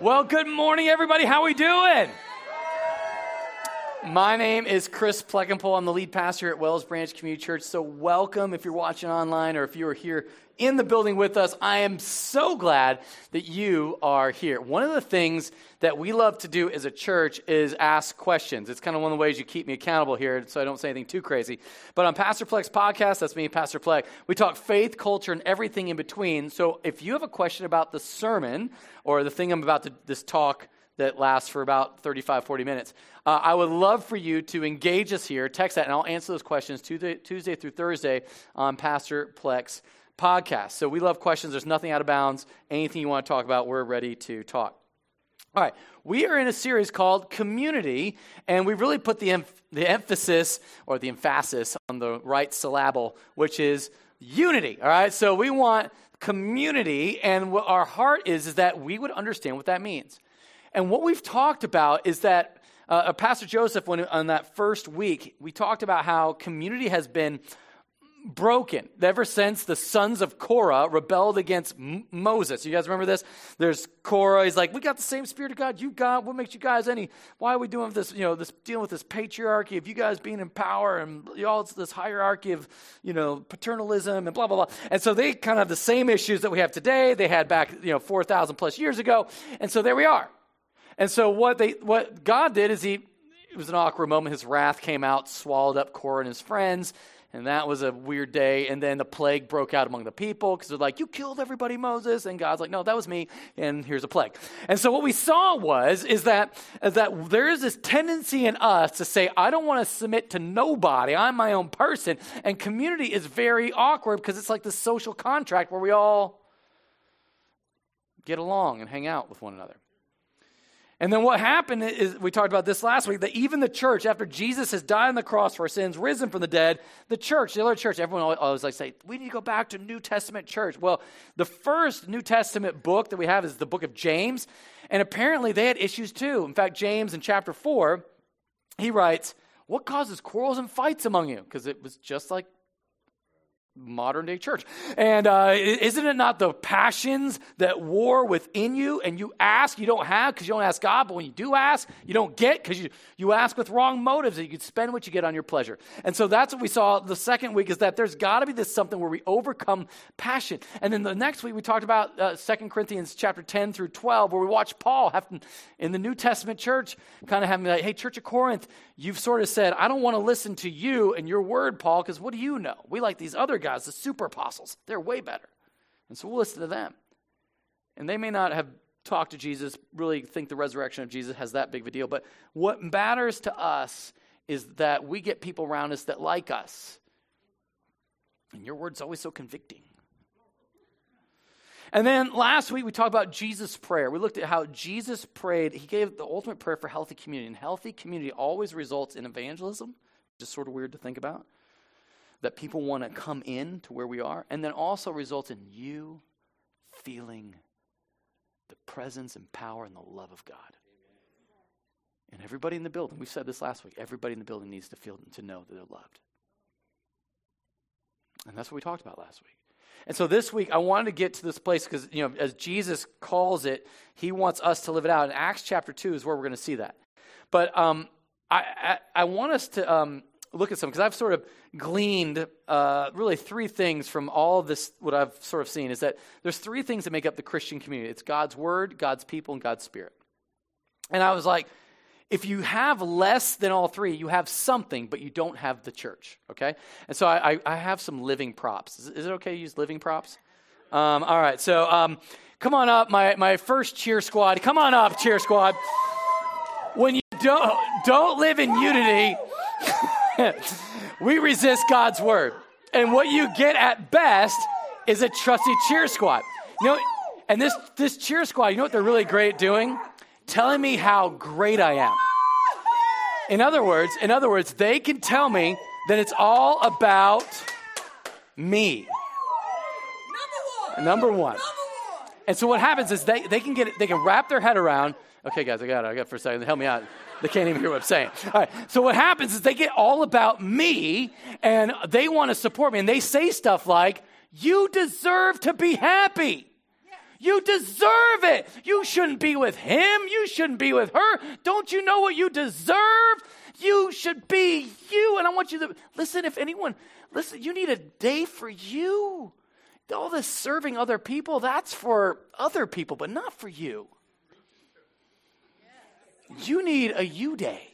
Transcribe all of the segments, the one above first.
Well, good morning, everybody. How we doing? My name is Chris Pleckenpool. I'm the lead pastor at Wells Branch Community Church. So welcome if you're watching online or if you are here in the building with us. I am so glad that you are here. One of the things that we love to do as a church is ask questions. It's kind of one of the ways you keep me accountable here so I don't say anything too crazy. But on Pastor Plex podcast, that's me, Pastor Plex, we talk faith, culture, and everything in between. So if you have a question about the sermon or the thing I'm about to this talk that lasts for about 35, 40 minutes. I would love for you to engage us here, text that, and I'll answer those questions Tuesday through Thursday on Pastor Plex podcast. So we love questions. There's nothing out of bounds. Anything you want to talk about, we're ready to talk. All right, we are in a series called Community, and we really put the emphasis on the right syllable, which is unity, all right? So we want community, and what our heart is that we would understand what that means. And what we've talked about is that Pastor Joseph, on that first week, we talked about how community has been broken ever since the sons of Korah rebelled against Moses. You guys remember this? There's Korah. He's like, we got the same spirit of God you got. What makes you guys any? Why are we doing this? You know, this dealing with this patriarchy of you guys being in power and y'all this hierarchy of paternalism and blah blah blah. And so they kind of have the same issues that we have today. They had back 4,000 plus years ago. And so there we are. And so what God did is it was an awkward moment. His wrath came out, swallowed up Korah and his friends, and that was a weird day. And then the plague broke out among the people because they're like, you killed everybody, Moses. And God's like, no, that was me, and here's a plague. And so what we saw is that there is this tendency in us to say, I don't want to submit to nobody. I'm my own person. And community is very awkward because it's like this social contract where we all get along and hang out with one another. And then what happened is, we talked about this last week, that even the church, after Jesus has died on the cross for our sins, risen from the dead, the early church, everyone always like say, we need to go back to New Testament church. Well, the first New Testament book that we have is the book of James, and apparently they had issues too. In fact, James in chapter 4, he writes, what causes quarrels and fights among you? Because it was just like modern day church. And isn't it not the passions that war within you, and you ask, you don't have because you don't ask God, but when you do ask, you don't get because you ask with wrong motives, and you can spend what you get on your pleasure. And so that's what we saw the second week, is that there's got to be this something where we overcome passion. And then the next week we talked about 2 Corinthians chapter 10 through 12, where we watched Paul have in the New Testament church kind of having like, hey, Church of Corinth, you've sort of said, I don't want to listen to you and your word, Paul, because what do you know? We like these other guys, the super apostles. They're way better. And so we'll listen to them. And they may not have talked to Jesus, really think the resurrection of Jesus has that big of a deal. But what matters to us is that we get people around us that like us. And your word's always so convicting. And then last week we talked about Jesus' prayer. We looked at how Jesus prayed. He gave the ultimate prayer for healthy community. And healthy community always results in evangelism, which is sort of weird to think about, that people want to come in to where we are, and then also results in you feeling the presence and power and the love of God. Amen. And everybody in the building, we said this last week, everybody in the building needs to feel to know that they're loved. And that's what we talked about last week. And so this week, I wanted to get to this place because, as Jesus calls it, he wants us to live it out. And Acts chapter 2 is where we're going to see that. But I want us to look at some, because I've sort of gleaned really three things from all this, what I've sort of seen, is that there's three things that make up the Christian community. It's God's word, God's people, and God's spirit. And I was like, if you have less than all three, you have something, but you don't have the church, okay? And so I have some living props. Is it okay to use living props? All right, so come on up, my first cheer squad. Come on up, cheer squad. When you don't live in unity... we resist God's word. And what you get at best is a trusty cheer squad. And this cheer squad, you know what they're really great at doing? Telling me how great I am. In other words, they can tell me that it's all about me. Number one. And so what happens is they can wrap their head around. Okay, guys, I got it for a second. Help me out. They can't even hear what I'm saying. All right. So what happens is they get all about me, and they want to support me, and they say stuff like, you deserve to be happy. You deserve it. You shouldn't be with him. You shouldn't be with her. Don't you know what you deserve? You should be you. And I want you to listen, if anyone, listen, you need a day for you. All this serving other people, that's for other people, but not for you. You need a you day.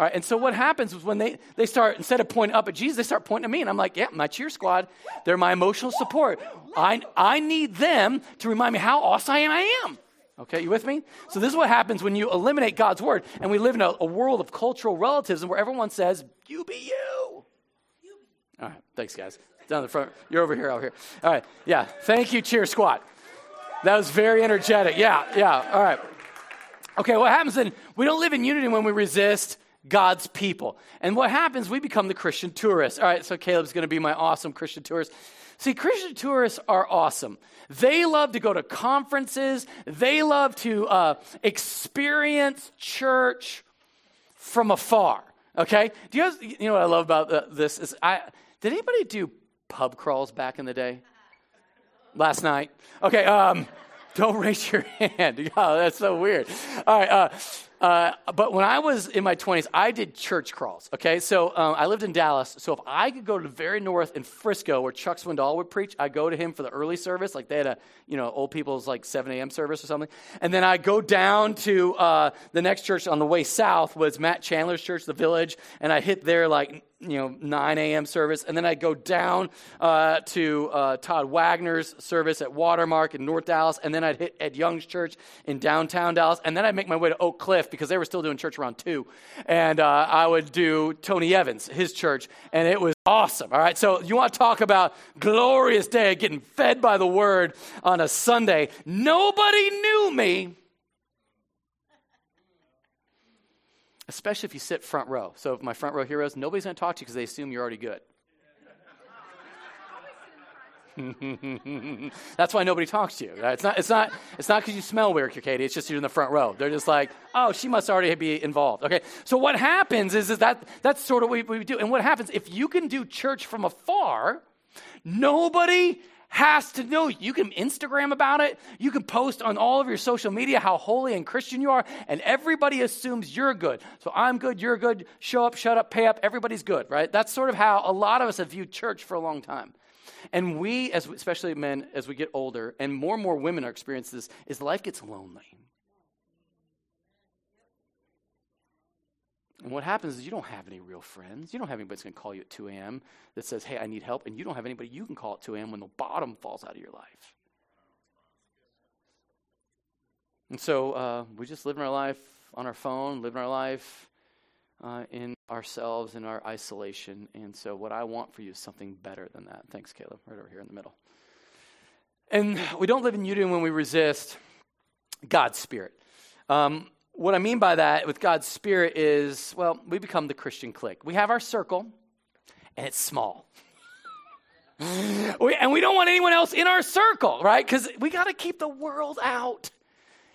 All right, and so what happens is when they start, instead of pointing up at Jesus, they start pointing at me. And I'm like, yeah, my cheer squad. They're my emotional support. I need them to remind me how awesome I am. Okay, you with me? So this is what happens when you eliminate God's word. And we live in a world of cultural relativism where everyone says, you be you. All right, thanks, guys. Down the front. You're over here, out here. All right, yeah. Thank you, cheer squad. That was very energetic. Yeah, all right. Okay, what happens then? We don't live in unity when we resist God's people. And what happens, we become the Christian tourists. All right, so Caleb's going to be my awesome Christian tourist. See, Christian tourists are awesome. They love to go to conferences. They love to experience church from afar, okay? Do you guys, you know what I love about this? Did anybody do pub crawls back in the day? Last night? Okay, don't raise your hand. Oh, that's so weird. All right, but when I was in my 20s, I did church crawls, okay? So I lived in Dallas, so if I could go to the very north in Frisco where Chuck Swindoll would preach, I'd go to him for the early service. Like they had a, old people's like 7 a.m. service or something. And then I'd go down to the next church on the way south was Matt Chandler's church, The Village, and I hit there like, 9 a.m. service. And then I'd go down to Todd Wagner's service at Watermark in North Dallas. And then I'd hit Ed Young's church in downtown Dallas. And then I'd make my way to Oak Cliff because they were still doing church around 2. And I would do Tony Evans, his church. And it was awesome. All right. So you want to talk about glorious day of getting fed by the word on a Sunday. Nobody knew me. Especially if you sit front row. So if my front row heroes, nobody's going to talk to you because they assume you're already good. That's why nobody talks to you. Right? It's not because you smell weird, Katie. It's just you're in the front row. They're just like, oh, she must already be involved. Okay. So what happens is that's sort of what we do. And what happens if you can do church from afar, nobody has to know. You can Instagram about it. You can post on all of your social media how holy and Christian you are, and everybody assumes you're good. So I'm good, you're good, show up, shut up, pay up, everybody's good, right? That's sort of how a lot of us have viewed church for a long time. And we, especially men, as we get older, and more women are experiencing this, is life gets lonely. And what happens is you don't have any real friends. You don't have anybody that's going to call you at 2 a.m. that says, hey, I need help. And you don't have anybody you can call at 2 a.m. when the bottom falls out of your life. And so we just live in our life on our phone, living our life in ourselves, in our isolation. And so what I want for you is something better than that. Thanks, Caleb. Right over here in the middle. And we don't live in unity when we resist God's Spirit. What I mean by that with God's Spirit is, well, we become the Christian clique. We have our circle, and it's small. And we don't want anyone else in our circle, right? Because we got to keep the world out.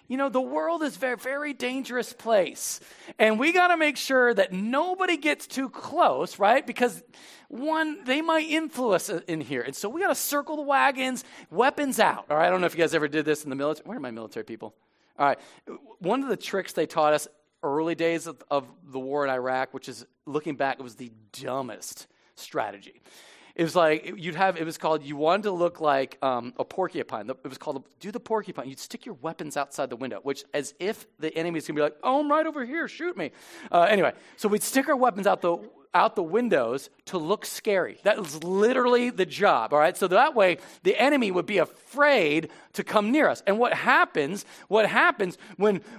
The world is a very, very dangerous place. And we got to make sure that nobody gets too close, right? Because they might influence in here. And so we got to circle the wagons, weapons out. All right, I don't know if you guys ever did this in the military. Where are my military people? All right, one of the tricks they taught us early days of the war in Iraq, which is, looking back, it was the dumbest strategy. It was like, you wanted to look like a porcupine. It was called, do the porcupine. You'd stick your weapons outside the window, which as if the enemy's going to be like, oh, I'm right over here, shoot me. Anyway, so we'd stick our weapons out the windows to look scary. That was literally the job, all right? So that way, the enemy would be afraid to come near us. And what happens when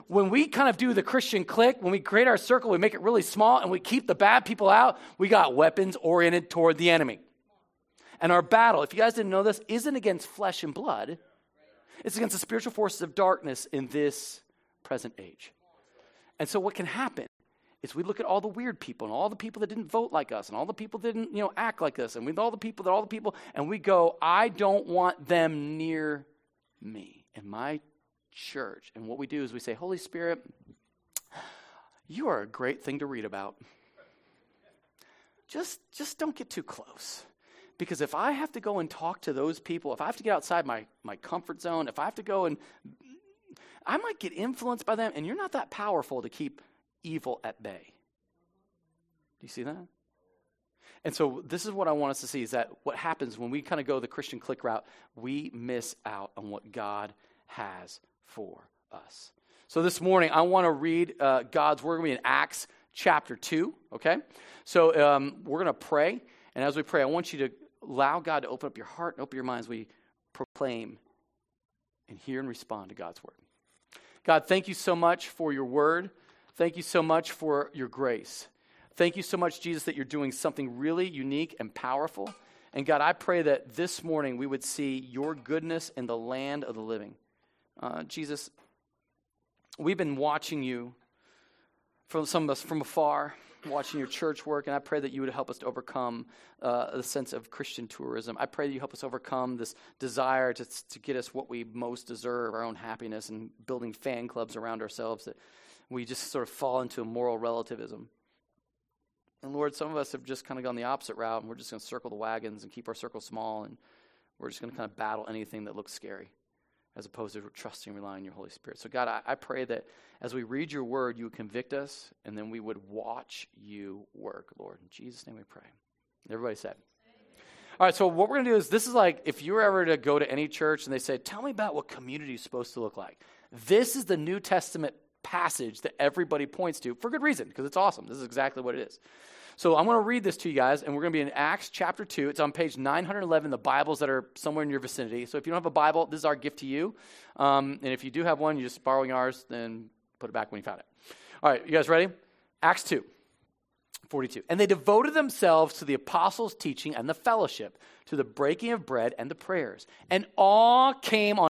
we kind of do the Christian clique, when we create our circle, we make it really small, and we keep the bad people out, we got weapons oriented toward the enemy. And our battle, if you guys didn't know this, isn't against flesh and blood. It's against the spiritual forces of darkness in this present age. And so what can happen? Is we look at all the weird people and all the people that didn't vote like us and all the people that didn't, act like us and with all the people, and we go, I don't want them near me and my church. And what we do is we say, Holy Spirit, you are a great thing to read about. Just don't get too close. Because if I have to go and talk to those people, if I have to get outside my comfort zone, if I have to go and I might get influenced by them, and you're not that powerful to keep evil at bay. Do you see that? And so this is what I want us to see, is that what happens when we kind of go the Christian click route, we miss out on what God has for us. So this morning, I want to read God's word. We're going to be in Acts chapter 2, okay? So we're going to pray, and as we pray, I want you to allow God to open up your heart and open your minds. We proclaim and hear and respond to God's word. God, thank you so much for your word. Thank you so much for your grace. Thank you so much, Jesus, that you're doing something really unique and powerful. And God, I pray that this morning we would see your goodness in the land of the living. Jesus, we've been watching you, from some of us from afar, watching your church work, and I pray that you would help us to overcome the sense of Christian tourism. I pray that you help us overcome this desire to get us what we most deserve, our own happiness, and building fan clubs around ourselves, that we just sort of fall into a moral relativism. And Lord, some of us have just kind of gone the opposite route, and we're just going to circle the wagons and keep our circle small, and we're just going to kind of battle anything that looks scary, as opposed to trusting and relying on your Holy Spirit. So God, I pray that as we read your word, you would convict us, and then we would watch you work, Lord. In Jesus' name we pray. Everybody said. Amen. All right, so what we're going to do is, this is like, if you were ever to go to any church and they say, tell me about what community is supposed to look like. This is the New Testament passage that everybody points to for good reason, because it's awesome. This is exactly what it is. So I'm going to read this to you guys, and we're going to be in Acts chapter 2. It's on page 911, the Bibles that are somewhere in your vicinity. So if you don't have a Bible, this is our gift to you. And if you do have one, you're just borrowing ours, then put it back when you found it. All right, you guys ready? Acts 2, 42. And they devoted themselves to the apostles' teaching and the fellowship, to the breaking of bread and the prayers. And awe came on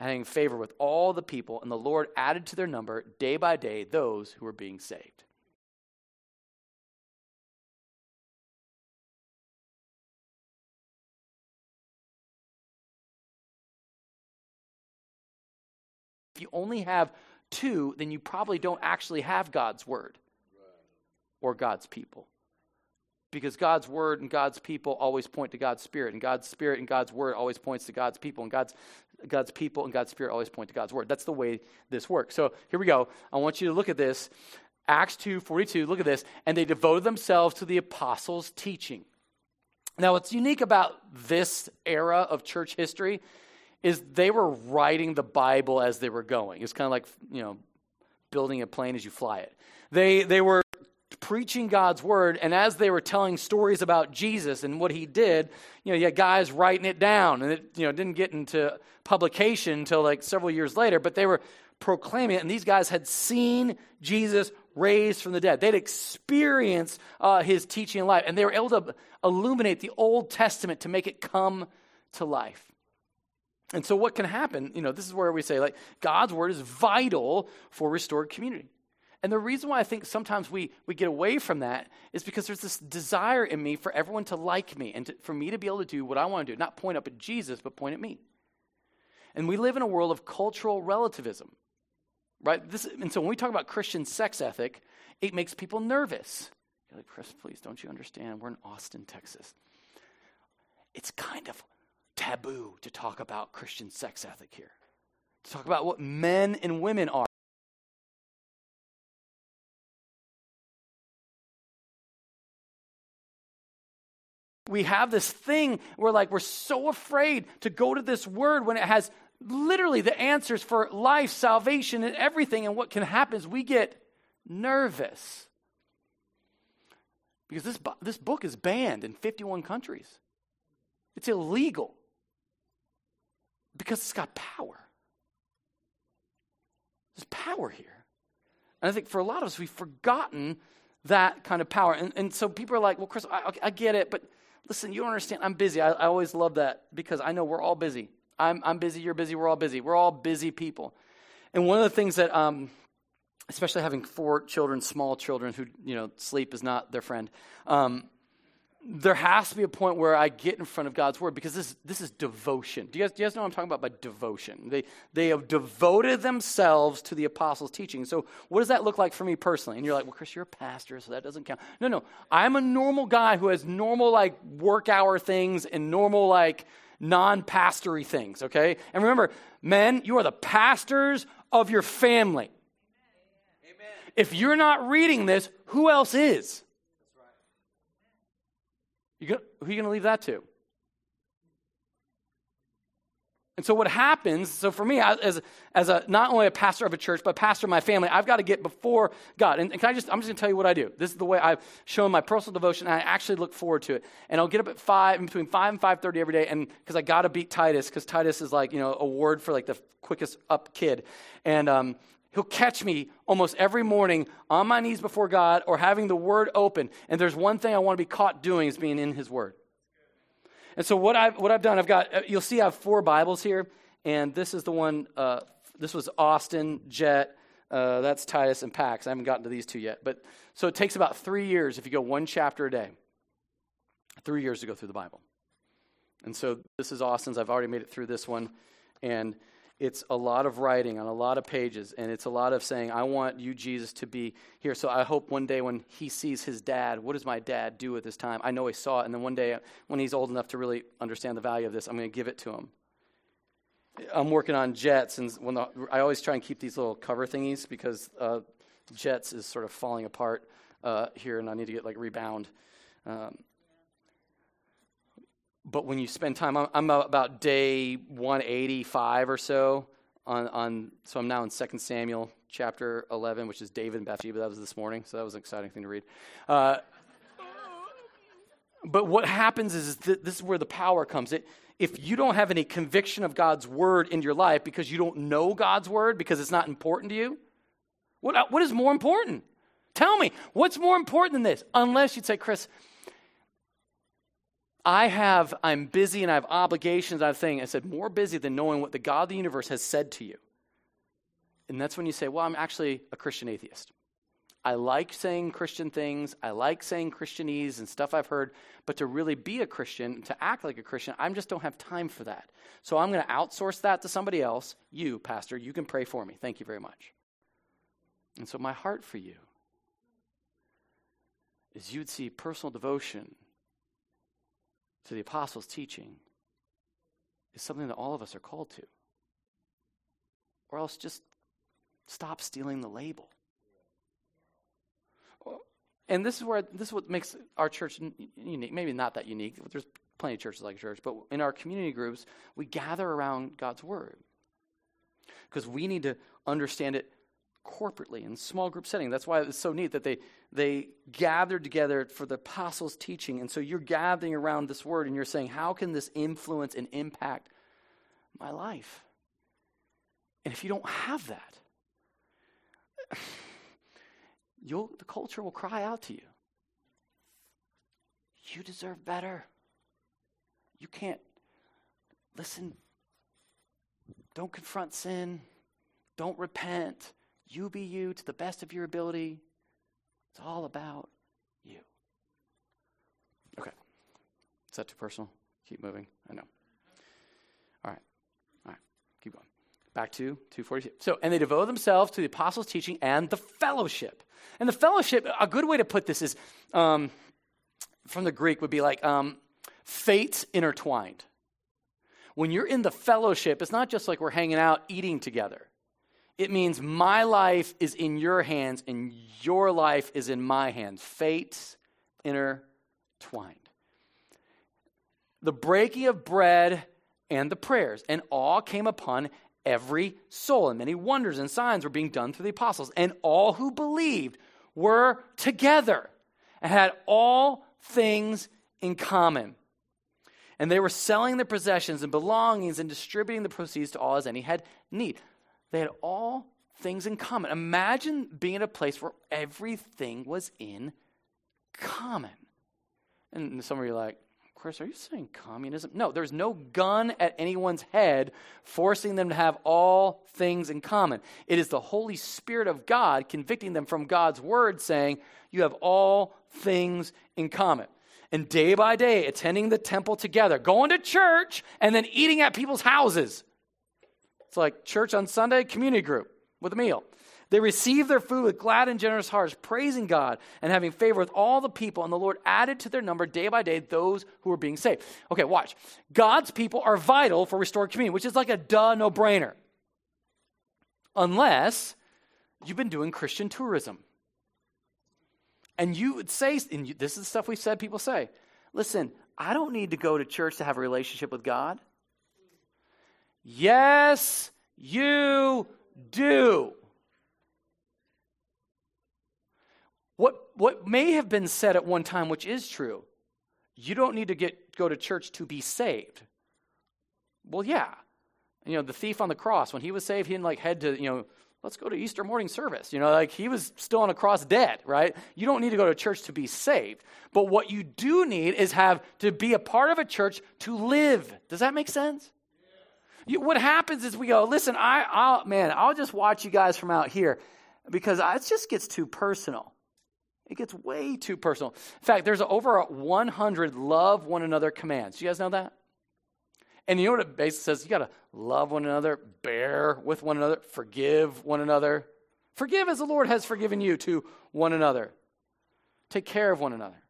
and having favor with all the people. And the Lord added to their number day by day those who were being saved. If you only have two, then you probably don't actually have God's word or God's people. Because God's word and God's people always point to God's spirit, and God's spirit and God's word always points to God's people, and God's people and God's spirit always point to God's word. That's the way this works. So here we go. I want you to look at this. Acts 2:42, look at this. And they devoted themselves to the apostles' teaching. Now, what's unique about this era of church history is they were writing the Bible as they were going. It's kind of like, you know, building a plane as you fly it. They were preaching God's word, and as they were telling stories about Jesus and what he did, you know, you had guys writing it down, and it, you know, didn't get into publication until like several years later, but they were proclaiming it, and these guys had seen Jesus raised from the dead. They'd experienced his teaching in life, and they were able to illuminate the Old Testament to make it come to life. And so what can happen, you know, this is where we say, like, God's word is vital for restored community. And the reason why I think sometimes we get away from that is because there's this desire in me for everyone to like me and for me to be able to do what I want to do, not point up at Jesus, but point at me. And we live in a world of cultural relativism, right? And so when we talk about Christian sex ethic, it makes people nervous. You're like, Chris, please, don't you understand? We're in Austin, Texas. It's kind of taboo to talk about Christian sex ethic here, to talk about what men and women are. We have this thing where, like, we're so afraid to go to this word when it has literally the answers for life, salvation, and everything. And what can happen is we get nervous because this book is banned in 51 countries. It's illegal. Because it's got power. There's power here. And I think for a lot of us, we've forgotten that kind of power. And so people are like, well, Chris, I get it, but listen, you don't understand. I'm busy. I always love that because I know we're all busy. I'm busy, you're busy, we're all busy. We're all busy people. And one of the things that, especially having four children, small children who, sleep is not their friend, there has to be a point where I get in front of God's word, because this is devotion. Do you guys know what I'm talking about by devotion? They have devoted themselves to the apostles' teaching. So what does that look like for me personally? And you're like, well, Chris, you're a pastor, so that doesn't count. No. I'm a normal guy who has normal, work hour things and normal, non-pastory things, okay? And remember, men, you are the pastors of your family. Amen. If you're not reading this, who else is? Who are you going to leave that to? And so what happens, so for me, as not only a pastor of a church, but pastor of my family, I've got to get before God. And I'm just going to tell you what I do. This is the way I've shown my personal devotion, and I actually look forward to it. And I'll get up at 5, between 5 and 5:30 every day, and because I got to beat Titus, because Titus is award for the quickest up kid. And he'll catch me almost every morning on my knees before God or having the word open. And there's one thing I want to be caught doing is being in his word. And so what I've done, I've got, you'll see I have four Bibles here. And this is the one, this was Austin, Jet, that's Titus and Pax. I haven't gotten to these two yet. But so it takes about 3 years if you go one chapter a day. 3 years to go through the Bible. And so this is Austin's. I've already made it through this one. And it's a lot of writing on a lot of pages, and it's a lot of saying, I want you, Jesus, to be here. So I hope one day when he sees his dad, what does my dad do at this time? I know he saw it, and then one day when he's old enough to really understand the value of this, I'm going to give it to him. I'm working on Jets, and I always try and keep these little cover thingies because Jets is sort of falling apart here, and I need to get rebound. But when you spend time, I'm about day 185 or so. So I'm now in 2 Samuel chapter 11, which is David and Bathsheba. That was this morning, so that was an exciting thing to read. But what happens is this is where the power comes. If you don't have any conviction of God's word in your life because you don't know God's word, because it's not important to you, what is more important? Tell me, what's more important than this? Unless you'd say, Chris, I'm busy and I have obligations. I have things. I said, more busy than knowing what the God of the universe has said to you. And that's when you say, well, I'm actually a Christian atheist. I like saying Christian things. I like saying Christianese and stuff I've heard. But to really be a Christian, to act like a Christian, I just don't have time for that. So I'm going to outsource that to somebody else. You, Pastor, you can pray for me. Thank you very much. And so my heart for you is you'd see personal devotion to the apostles' teaching is something that all of us are called to. Or else just stop stealing the label. And this is what makes our church unique. Maybe not that unique. There's plenty of churches like a church. But in our community groups, we gather around God's word. Because we need to understand it corporately in small group setting. That's why it's so neat that they gathered together for the apostles' teaching. And so you're gathering around this word and you're saying, how can this influence and impact my life? And if you don't have that, the culture will cry out to you. You deserve better. You can't listen. Don't confront sin. Don't repent. You be you to the best of your ability. It's all about you. Okay. Is that too personal? Keep moving. I know. All right. Keep going. Back to 242. So, and they devote themselves to the apostles' teaching and the fellowship. And the fellowship, a good way to put this is, from the Greek, would be fates intertwined. When you're in the fellowship, it's not just we're hanging out, eating together. It means my life is in your hands and your life is in my hands. Fates intertwined. The breaking of bread and the prayers, and awe came upon every soul, and many wonders and signs were being done through the apostles. And all who believed were together and had all things in common. And they were selling their possessions and belongings and distributing the proceeds to all as any had need. They had all things in common. Imagine being at a place where everything was in common. And some of you are like, Chris, are you saying communism? No, there's no gun at anyone's head forcing them to have all things in common. It is the Holy Spirit of God convicting them from God's word saying, you have all things in common. And day by day, attending the temple together, going to church, and then eating at people's houses. It's like church on Sunday, community group with a meal. They received their food with glad and generous hearts, praising God and having favor with all the people. And the Lord added to their number day by day those who were being saved. Okay, watch. God's people are vital for restored community, which is like a duh, no-brainer. Unless you've been doing Christian tourism. And you would say, and this is the stuff we've said people say, listen, I don't need to go to church to have a relationship with God. Yes, you do. What may have been said at one time, which is true, you don't need to go to church to be saved. Well, yeah. You know, the thief on the cross, when he was saved, he didn't head to, let's go to Easter morning service. He was still on a cross dead, right? You don't need to go to church to be saved. But what you do need is to be a part of a church to live. Does that make sense? Yeah. What happens is we go, listen, I'll just watch you guys from out here because it just gets too personal. It gets way too personal. In fact, there's over 100 love one another commands. You guys know that? And you know what it basically says? You got to love one another, bear with one another, forgive one another. Forgive as the Lord has forgiven you to one another. Take care of one another.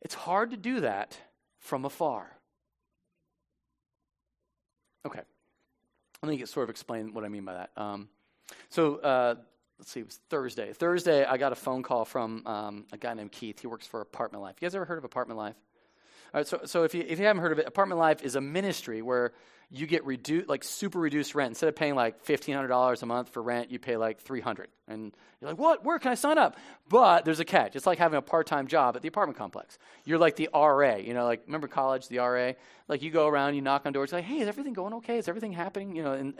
It's hard to do that from afar. Okay. Let me sort of explain what I mean by that. Let's see, it was Thursday. Thursday, I got a phone call from a guy named Keith. He works for Apartment Life. You guys ever heard of Apartment Life? All right, so if you haven't heard of it, Apartment Life is a ministry where you get super reduced rent. Instead of paying $1,500 a month for rent, you pay $300. And you're like, what? Where can I sign up? But there's a catch. It's like having a part-time job at the apartment complex. You're like the RA. Remember college, the RA? You go around, you knock on doors, hey, is everything going okay? Is everything happening? And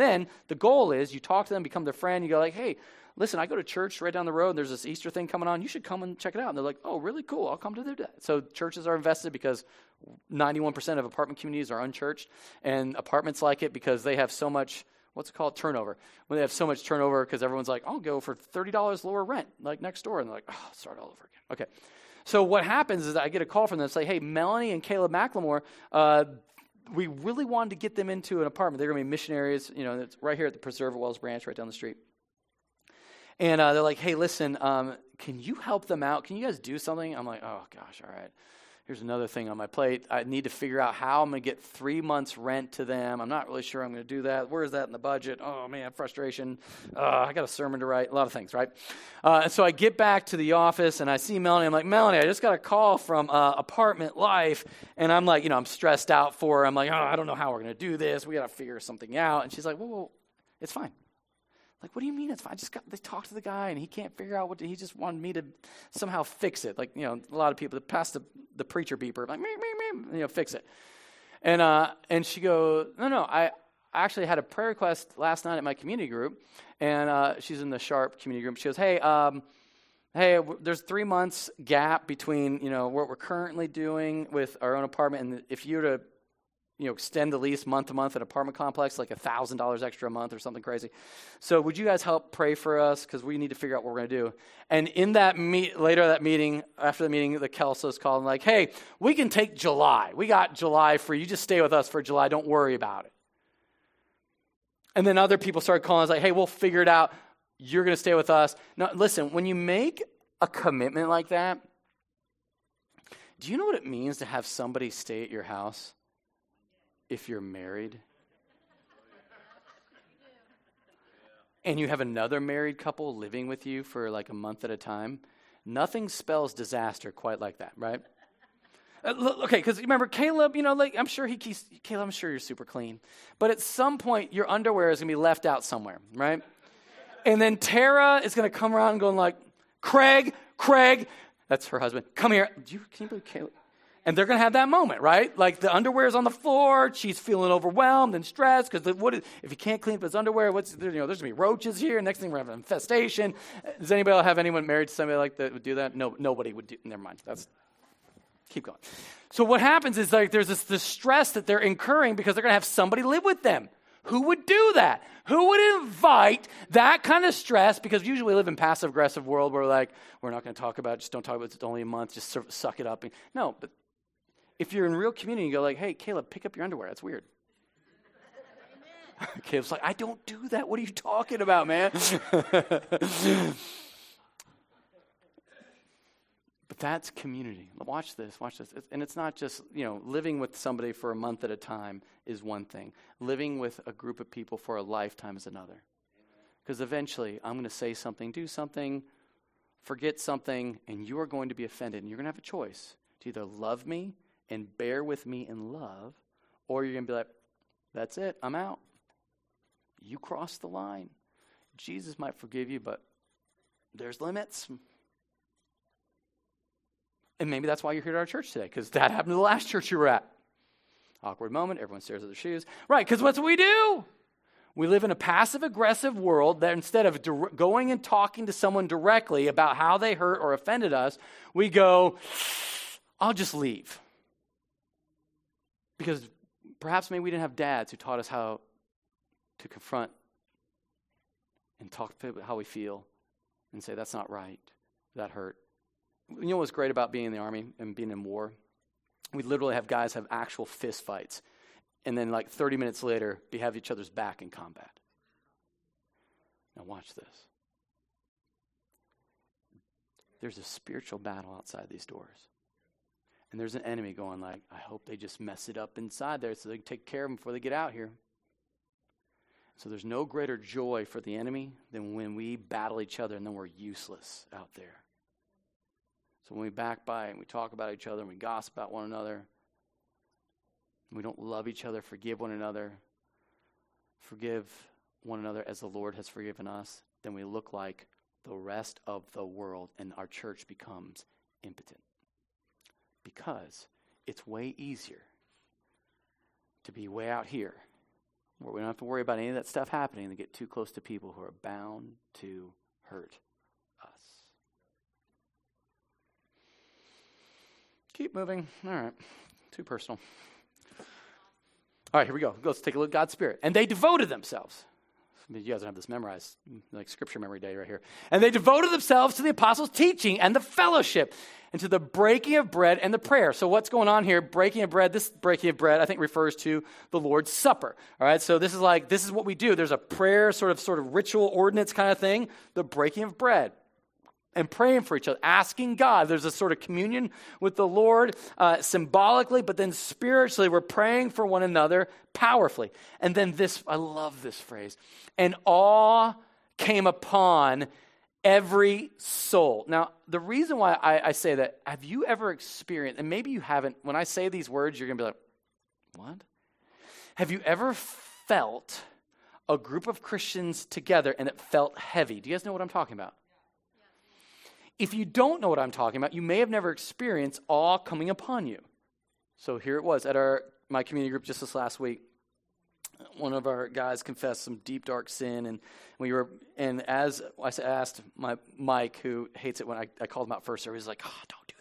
then the goal is you talk to them, become their friend. You go hey, listen, I go to church right down the road, and there's this Easter thing coming on. You should come and check it out. And they're like, oh, really cool. I'll come to their day. So churches are invested because 91% of apartment communities are unchurched, and apartments like it because they have so much, turnover. When they have so much turnover because everyone's like, I'll go for $30 lower rent, next door. And they're like, oh, start all over again. Okay. So what happens is I get a call from them and say, hey, Melanie and Caleb McLemore, we really wanted to get them into an apartment. They're going to be missionaries. It's right here at the Preserve of Wells Branch right down the street. And they're like, hey, listen, can you help them out? Can you guys do something? I'm like, oh, gosh, all right. Here's another thing on my plate. I need to figure out how I'm going to get 3 months' rent to them. I'm not really sure I'm going to do that. Where is that in the budget? Oh, man, frustration. I got a sermon to write. A lot of things, right? And so I get back to the office, and I see Melanie. I'm like, Melanie, I just got a call from Apartment Life. And I'm like, I'm stressed out for her. I'm like, oh, I don't know how we're going to do this. We got to figure something out. And she's like, whoa, it's fine. What do you mean it's fine? They talked to the guy, and he can't figure out he just wanted me to somehow fix it. A lot of people that pass the preacher beeper, fix it. And she goes, no, I actually had a prayer request last night at my community group, and she's in the Sharp community group. She goes, hey, there's 3 months gap between, what we're currently doing with our own apartment, and if you were to, extend the lease month to month at an apartment complex, $1,000 extra a month or something crazy. So would you guys help pray for us? Because we need to figure out what we're going to do. And in that after the meeting, the Kelsos called and hey, we can take July. We got July free. You just stay with us for July. Don't worry about it. And then other people started calling us hey, we'll figure it out. You're going to stay with us. Now, listen, when you make a commitment like that, do you know what it means to have somebody stay at your house? If you're married and you have another married couple living with you for a month at a time, nothing spells disaster quite like that, right? Okay, because remember Caleb, I'm sure you're super clean, but at some point your underwear is going to be left out somewhere, right? And then Tara is going to come around and going Craig, that's her husband, come here. Can you believe Caleb? And they're going to have that moment, right? The underwear is on the floor. She's feeling overwhelmed and stressed because if you can't clean up his underwear, there's going to be roaches here. Next thing, we're going to have an infestation. Does anybody have anyone married to somebody that would do that? No, nobody would do. Never mind. That's Keep going. So what happens is like there's this stress that they're incurring because they're going to have somebody live with them. Who would do that? Who would invite that kind of stress? Because usually we live in passive-aggressive world where like, we're not going to talk about it, just don't talk about it, it's only a month, just suck it up. No, but if you're in real community, you go like, hey, Caleb, pick up your underwear. That's weird. Caleb's like, I don't do that. What are you talking about, man? But that's community. Watch this, watch this. And it's not just, you know, living with somebody for a month at a time is one thing. Living with a group of people for a lifetime is another. Because eventually, I'm going to say something, do something, forget something, and you're going to be offended. And you're going to have a choice to either love me and bear with me in love, or you're going to be like, that's it, I'm out. You crossed the line. Jesus might forgive you, but there's limits. And maybe that's why you're here at our church today, because that happened to the last church you were at. Awkward moment. Everyone stares at their shoes. Right, because what do? We live in a passive-aggressive world that instead of going and talking to someone directly about how they hurt or offended us, we go, I'll just leave. Because perhaps maybe we didn't have dads who taught us how to confront and talk about how we feel and say, that's not right, that hurt. You know what's great about being in the Army and being in war? We literally have guys have actual fist fights and then like 30 minutes later, we have each other's back in combat. Now watch this. There's a spiritual battle outside these doors. And there's an enemy going like, I hope they just mess it up inside there so they can take care of them before they get out here. So there's no greater joy for the enemy than when we battle each other and then we're useless out there. So when we backbite and we talk about each other and we gossip about one another, we don't love each other, forgive one another as the Lord has forgiven us, then we look like the rest of the world and our church becomes impotent. Because it's way easier to be way out here where we don't have to worry about any of that stuff happening and get too close to people who are bound to hurt us. Keep moving. All right. Too personal. All right, here we go. Let's take a look at God's Spirit. And they devoted themselves. You guys don't have this memorized, like scripture memory day right here. And they devoted themselves to the apostles' teaching and the fellowship and to the breaking of bread and the prayer. So what's going on here? Breaking of bread, this breaking of bread, I think refers to the Lord's Supper. All right, so this is like, this is what we do. There's a prayer sort of ritual ordinance kind of thing, the breaking of bread. And praying for each other, asking God. There's a sort of communion with the Lord symbolically, but then spiritually we're praying for one another powerfully. And then this, I love this phrase, and awe came upon every soul. Now, the reason why I say that, have you ever experienced, and maybe you haven't, when I say these words, you're going to be like, what? Have you ever felt a group of Christians together and it felt heavy? Do you guys know what I'm talking about? If you don't know what I'm talking about, you may have never experienced awe coming upon you. So here it was at my community group just this last week. One of our guys confessed some deep, dark sin, and as I asked Mike, who hates it when I called him out first, so he was like, "Oh, don't do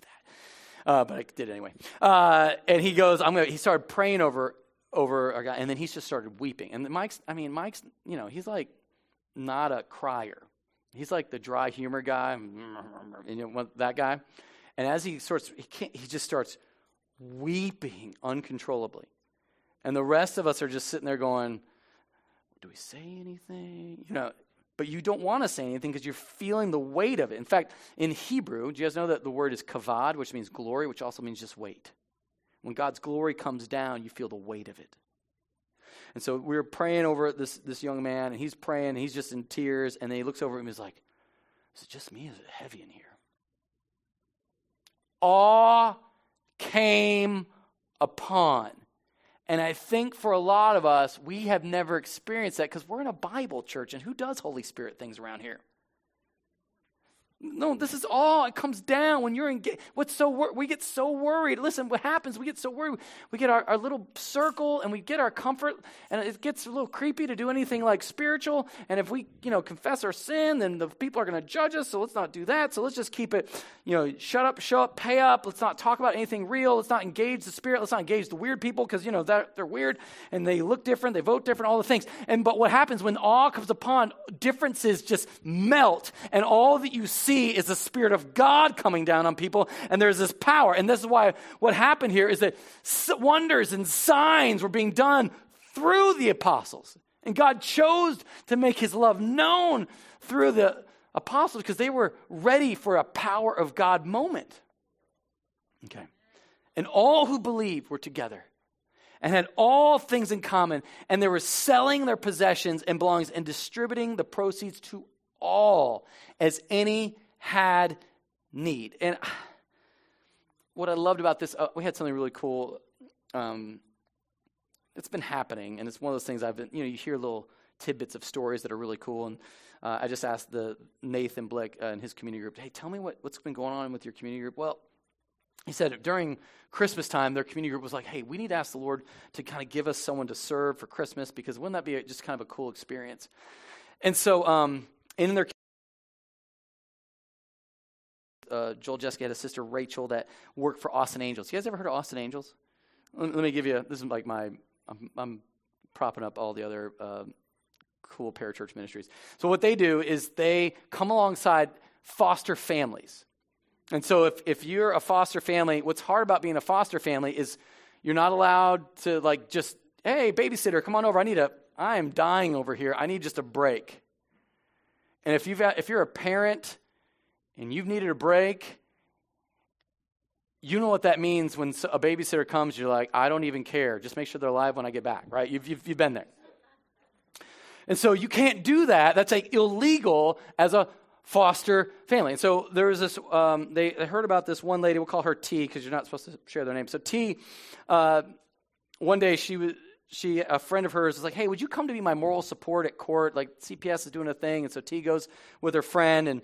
that," but I did anyway. And he goes, He started praying over our guy, and then he just started weeping. And Mike's, you know, he's like not a crier. He's like the dry humor guy, you know, that guy. And as he just starts weeping uncontrollably. And the rest of us are just sitting there going, do we say anything? You know, but you don't want to say anything because you're feeling the weight of it. In fact, in Hebrew, do you guys know that the word is kavod, which means glory, which also means just weight? When God's glory comes down, you feel the weight of it. And so we were praying over this young man, and he's praying, and he's just in tears, and then he looks over at him and he's like, is it just me? Is it heavy in here? Awe came upon. And I think for a lot of us, we have never experienced that because we're in a Bible church, and who does Holy Spirit things around here? No, this is all, it comes down when you're engaged. We get so worried. Listen, what happens, we get so worried. We get our little circle and we get our comfort, and it gets a little creepy to do anything like spiritual. And if we, confess our sin, then the people are going to judge us, so let's not do that. So let's just keep it, shut up, show up, pay up. Let's not talk about anything real. Let's not engage the spirit. Let's not engage the weird people because, they're weird and they look different, they vote different, all the things. But what happens when awe comes upon, differences just melt, and all that you see is the Spirit of God coming down on people, and there's this power. And this is why what happened here is that wonders and signs were being done through the apostles, and God chose to make his love known through the apostles because they were ready for a power of God moment. Okay. And all who believed were together and had all things in common, and they were selling their possessions and belongings and distributing the proceeds to all as any had need. And what I loved about this, we had something really cool. It's been happening, and it's one of those things I've been, you hear little tidbits of stories that are really cool. And I just asked Nathan Blick and his community group, hey, tell me what's been going on with your community group. Well, he said during Christmas time, their community group was like, hey, we need to ask the Lord to kind of give us someone to serve for Christmas, because wouldn't that be just kind of a cool experience? And so in their Joel Jessica had a sister, Rachel, that worked for Austin Angels. You guys ever heard of Austin Angels? Let me give you, this is like I'm propping up all the other cool parachurch ministries. So what they do is they come alongside foster families. And so if you're a foster family, what's hard about being a foster family is you're not allowed to just, hey, babysitter, come on over. I am dying over here. I need just a break. And if you're a parent and you've needed a break, you know what that means when a babysitter comes. You're like, I don't even care. Just make sure they're alive when I get back, right? You've been there. And so you can't do that. That's illegal as a foster family. And so there was this, they heard about this one lady, we'll call her T because you're not supposed to share their name. So T, one day a friend of hers was like, hey, would you come to be my moral support at court? Like CPS is doing a thing. And so T goes with her friend, and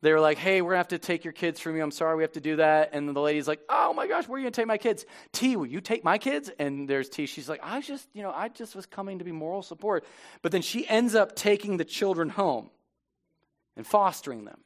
they were like, hey, we're going to have to take your kids from you. I'm sorry, we have to do that. And the lady's like, oh my gosh, where are you going to take my kids? T, will you take my kids? And there's T. She's like, I just was coming to be moral support. But then she ends up taking the children home and fostering them.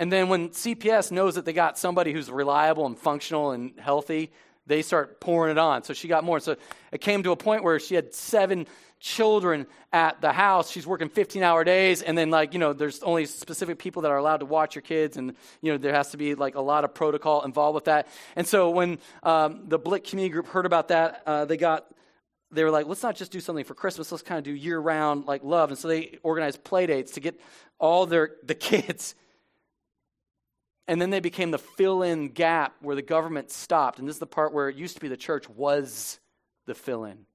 And then when CPS knows that they got somebody who's reliable and functional and healthy, they start pouring it on. So she got more. So it came to a point where she had 7 children at the house. She's working 15-hour days. And then there's only specific people that are allowed to watch your kids. And, there has to be a lot of protocol involved with that. And so when the Blick community group heard about that, they were like, let's not just do something for Christmas. Let's kind of do year-round love. And so they organized play dates to get all the kids. And then they became the fill-in gap where the government stopped. And this is the part where it used to be the church was the fill-in.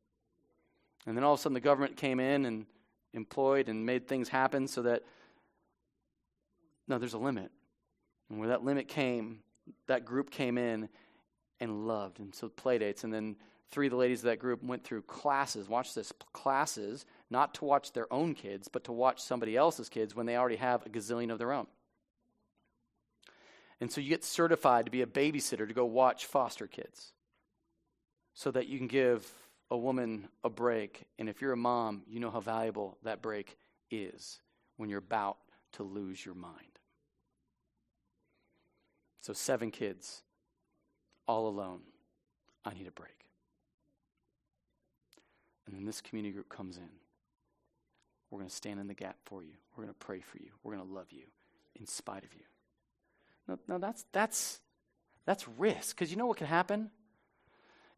And then all of a sudden the government came in and employed and made things happen so that, no, there's a limit. And where that limit came, that group came in and loved. And so play dates. And then 3 of the ladies of that group went through classes, watch this, classes, not to watch their own kids, but to watch somebody else's kids when they already have a gazillion of their own. And so you get certified to be a babysitter to go watch foster kids so that you can give a woman a break. And if you're a mom, you know how valuable that break is when you're about to lose your mind. So 7 kids, all alone. I need a break. And then this community group comes in. We're going to stand in the gap for you. We're going to pray for you. We're going to love you in spite of you. No, that's risk, because you know what can happen?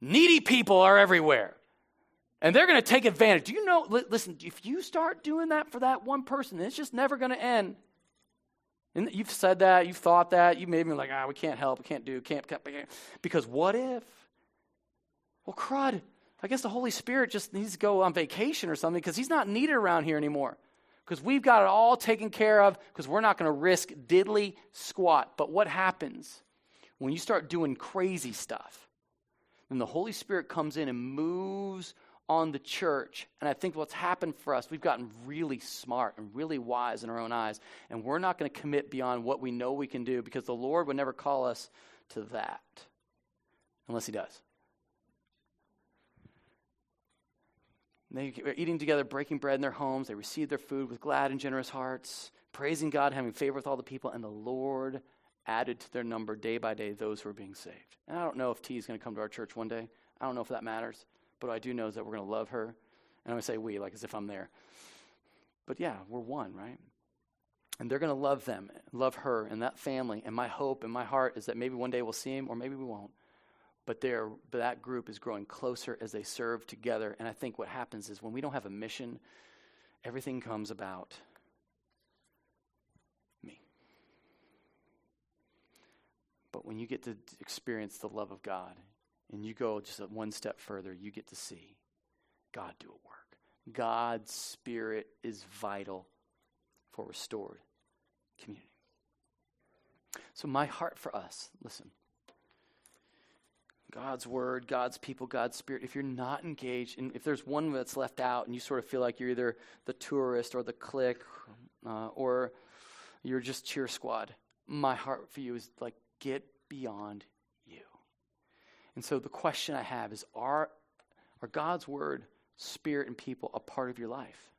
Needy people are everywhere, and they're going to take advantage. Do you know, listen, if you start doing that for that one person, it's just never going to end. And you've said that, you've thought that, you made me like, we can't help, we can't do, because what if? Well, crud, I guess the Holy Spirit just needs to go on vacation or something, because he's not needed around here anymore. Because we've got it all taken care of, because we're not going to risk diddly squat. But what happens when you start doing crazy stuff? Then the Holy Spirit comes in and moves on the church, and I think what's happened for us, we've gotten really smart and really wise in our own eyes, and we're not going to commit beyond what we know we can do, because the Lord would never call us to that unless he does. They were eating together, breaking bread in their homes. They received their food with glad and generous hearts, praising God, having favor with all the people, and the Lord added to their number day by day those who were being saved. And I don't know if T is going to come to our church one day. I don't know if that matters. But what I do know is that we're going to love her. And I'm going to say we, like as if I'm there. But yeah, we're one, right? And they're going to love them, love her and that family. And my hope and my heart is that maybe one day we'll see him or maybe we won't. But that group is growing closer as they serve together. And I think what happens is when we don't have a mission, everything comes about me. But when you get to experience the love of God and you go just one step further, you get to see God do a work. God's Spirit is vital for restored community. So my heart for us, listen, God's word, God's people, God's Spirit. If you're not engaged, and if there's one that's left out and you sort of feel like you're either the tourist or the clique or you're just cheer squad, my heart for you is like, get beyond you. And so the question I have is, are God's word, Spirit, and people a part of your life?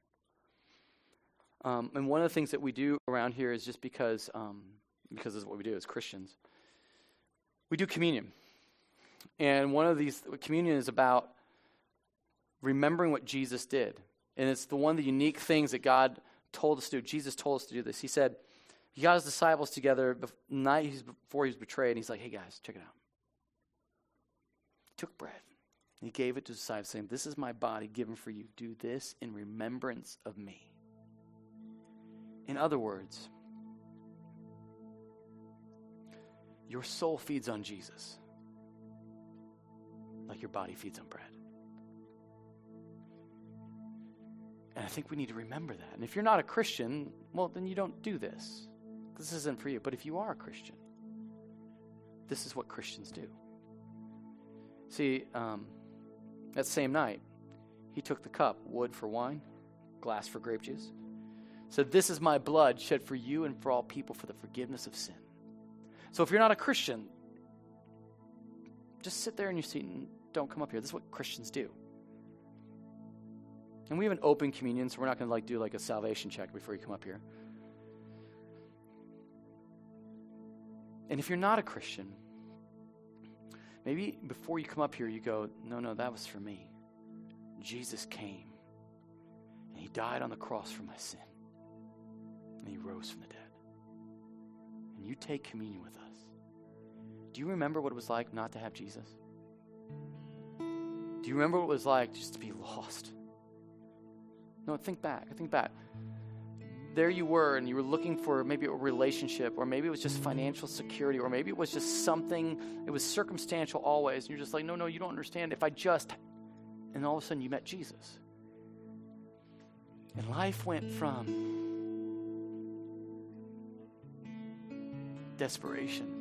And one of the things that we do around here is just because this is what we do as Christians. We do communion. And one of these, communion is about remembering what Jesus did. And it's the one of the unique things that God told us to do. Jesus told us to do this. He said, he got his disciples together the night before he was betrayed. And he's like, hey guys, check it out. He took bread. And he gave it to his disciples saying, this is my body given for you. Do this in remembrance of me. In other words, your soul feeds on Jesus. Like your body feeds on bread. And I think we need to remember that. And if you're not a Christian, well, then you don't do this. This isn't for you. But if you are a Christian, this is what Christians do. See, that same night, he took the cup, wood for wine, glass for grape juice. Said, this is my blood shed for you and for all people for the forgiveness of sin. So if you're not a Christian, just sit there in your seat and don't come up here. This is what Christians do. And we have an open communion, so we're not going to do a salvation check before you come up here. And if you're not a Christian, maybe before you come up here, you go, no, that was for me. Jesus came, and he died on the cross for my sin, and he rose from the dead. And you take communion with us. Do you remember what it was like not to have Jesus? Do you remember what it was like just to be lost? No, think back. There you were, and you were looking for maybe a relationship, or maybe it was just financial security, or maybe it was just something, it was circumstantial always, and you're just like, no, you don't understand. If I just, and all of a sudden you met Jesus. And life went from desperation.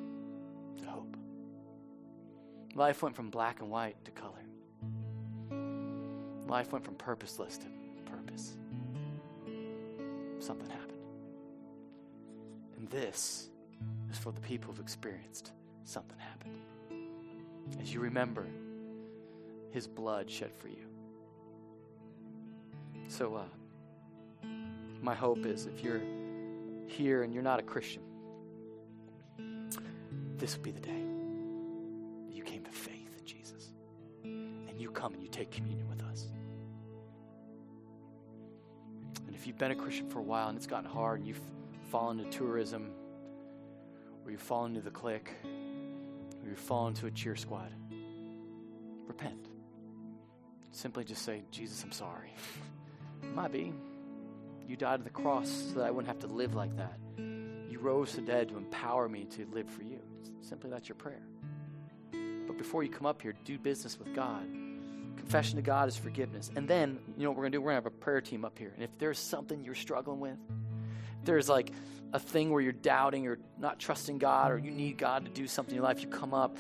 Life went from black and white to color. Life went from purposeless to purpose. Something happened. And this is for the people who've experienced something happened. As you remember, his blood shed for you. So my hope is if you're here and you're not a Christian, this will be the day. You come and you take communion with us. And if you've been a Christian for a while and it's gotten hard and you've fallen to tourism or you've fallen to the clique or you've fallen to a cheer squad, repent. Simply just say, Jesus, I'm sorry. Might be. You died on the cross so that I wouldn't have to live like that. You rose to the dead to empower me to live for you. Simply that's your prayer. But before you come up here, do business with God. Confession to God is forgiveness. And then, you know what we're going to do? We're going to have a prayer team up here. And if there's something you're struggling with, if there's a thing where you're doubting or not trusting God or you need God to do something in your life, you come up.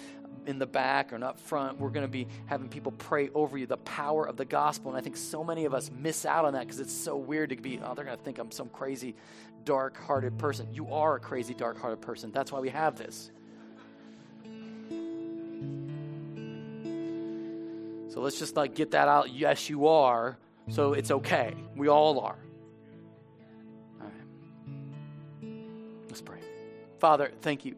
in the back and up front. We're going to be having people pray over you, the power of the gospel. And I think so many of us miss out on that because it's so weird to be, they're going to think I'm some crazy, dark-hearted person. You are a crazy, dark-hearted person. That's why we have this. So let's just like get that out. Yes, you are. So it's okay. We all are. All right. Let's pray. Father, thank you.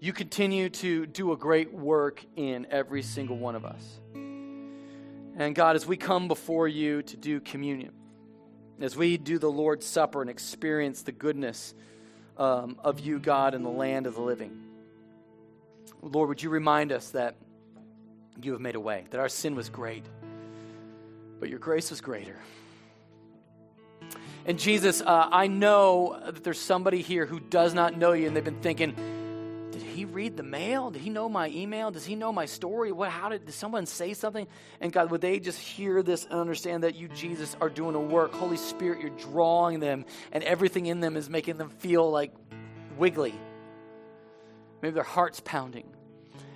You continue to do a great work in every single one of us. And God, as we come before you to do communion, as we do the Lord's Supper and experience the goodness of you, God, in the land of the living, Lord, would you remind us that you have made a way, that our sin was great, but your grace was greater. And Jesus, I know that there's somebody here who does not know you, and they've been thinking, did he read the mail? Did he know my email? Does he know my story? How did someone say something? And God, would they just hear this and understand that you, Jesus, are doing a work. Holy Spirit, you're drawing them, and everything in them is making them feel like wiggly. Maybe their heart's pounding.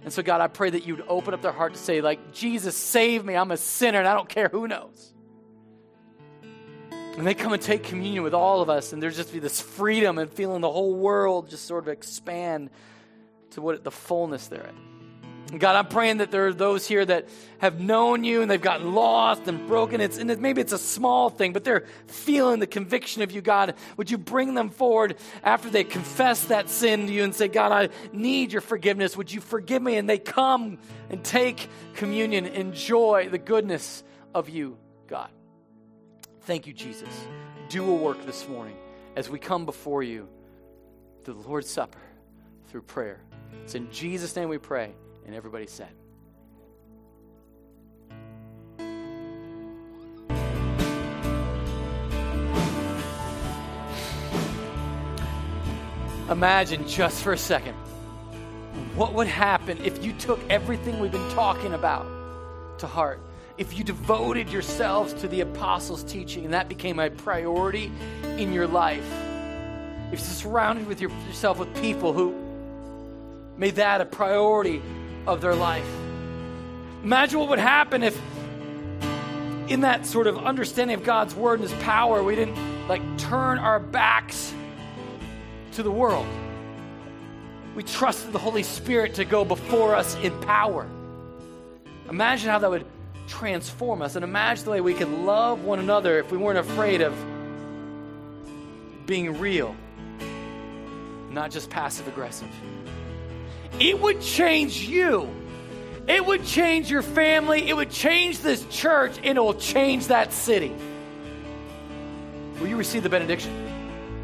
And so, God, I pray that you'd open up their heart to say, like, Jesus, save me. I'm a sinner, and I don't care who knows. And they come and take communion with all of us, and there's just be this freedom and feeling the whole world just sort of expand to what the fullness they're in. And God, I'm praying that there are those here that have known you, and they've gotten lost and broken. Maybe it's a small thing, but they're feeling the conviction of you, God. Would you bring them forward after they confess that sin to you and say, God, I need your forgiveness. Would you forgive me? And they come and take communion, enjoy the goodness of you, God. Thank you, Jesus. Do a work this morning as we come before you through the Lord's Supper, through prayer. It's in Jesus' name we pray. And everybody said. Imagine just for a second what would happen if you took everything we've been talking about to heart. If you devoted yourselves to the apostles' teaching and that became a priority in your life. If you're surrounded with yourself with people who made that a priority of their life. Imagine what would happen if in that sort of understanding of God's word and his power, we didn't like turn our backs to the world. We trusted the Holy Spirit to go before us in power. Imagine how that would transform us, and imagine the way we could love one another if we weren't afraid of being real, not just passive aggressive. It would change you. It would change your family. It would change this church, and it will change that city. Will you receive the benediction?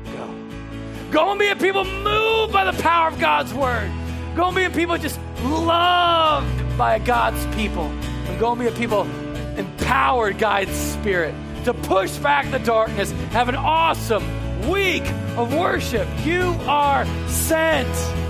Go. Go and be a people moved by the power of God's word. Go and be a people just loved by God's people. And go and be a people empowered God's spirit to push back the darkness. Have an awesome week of worship. You are sent.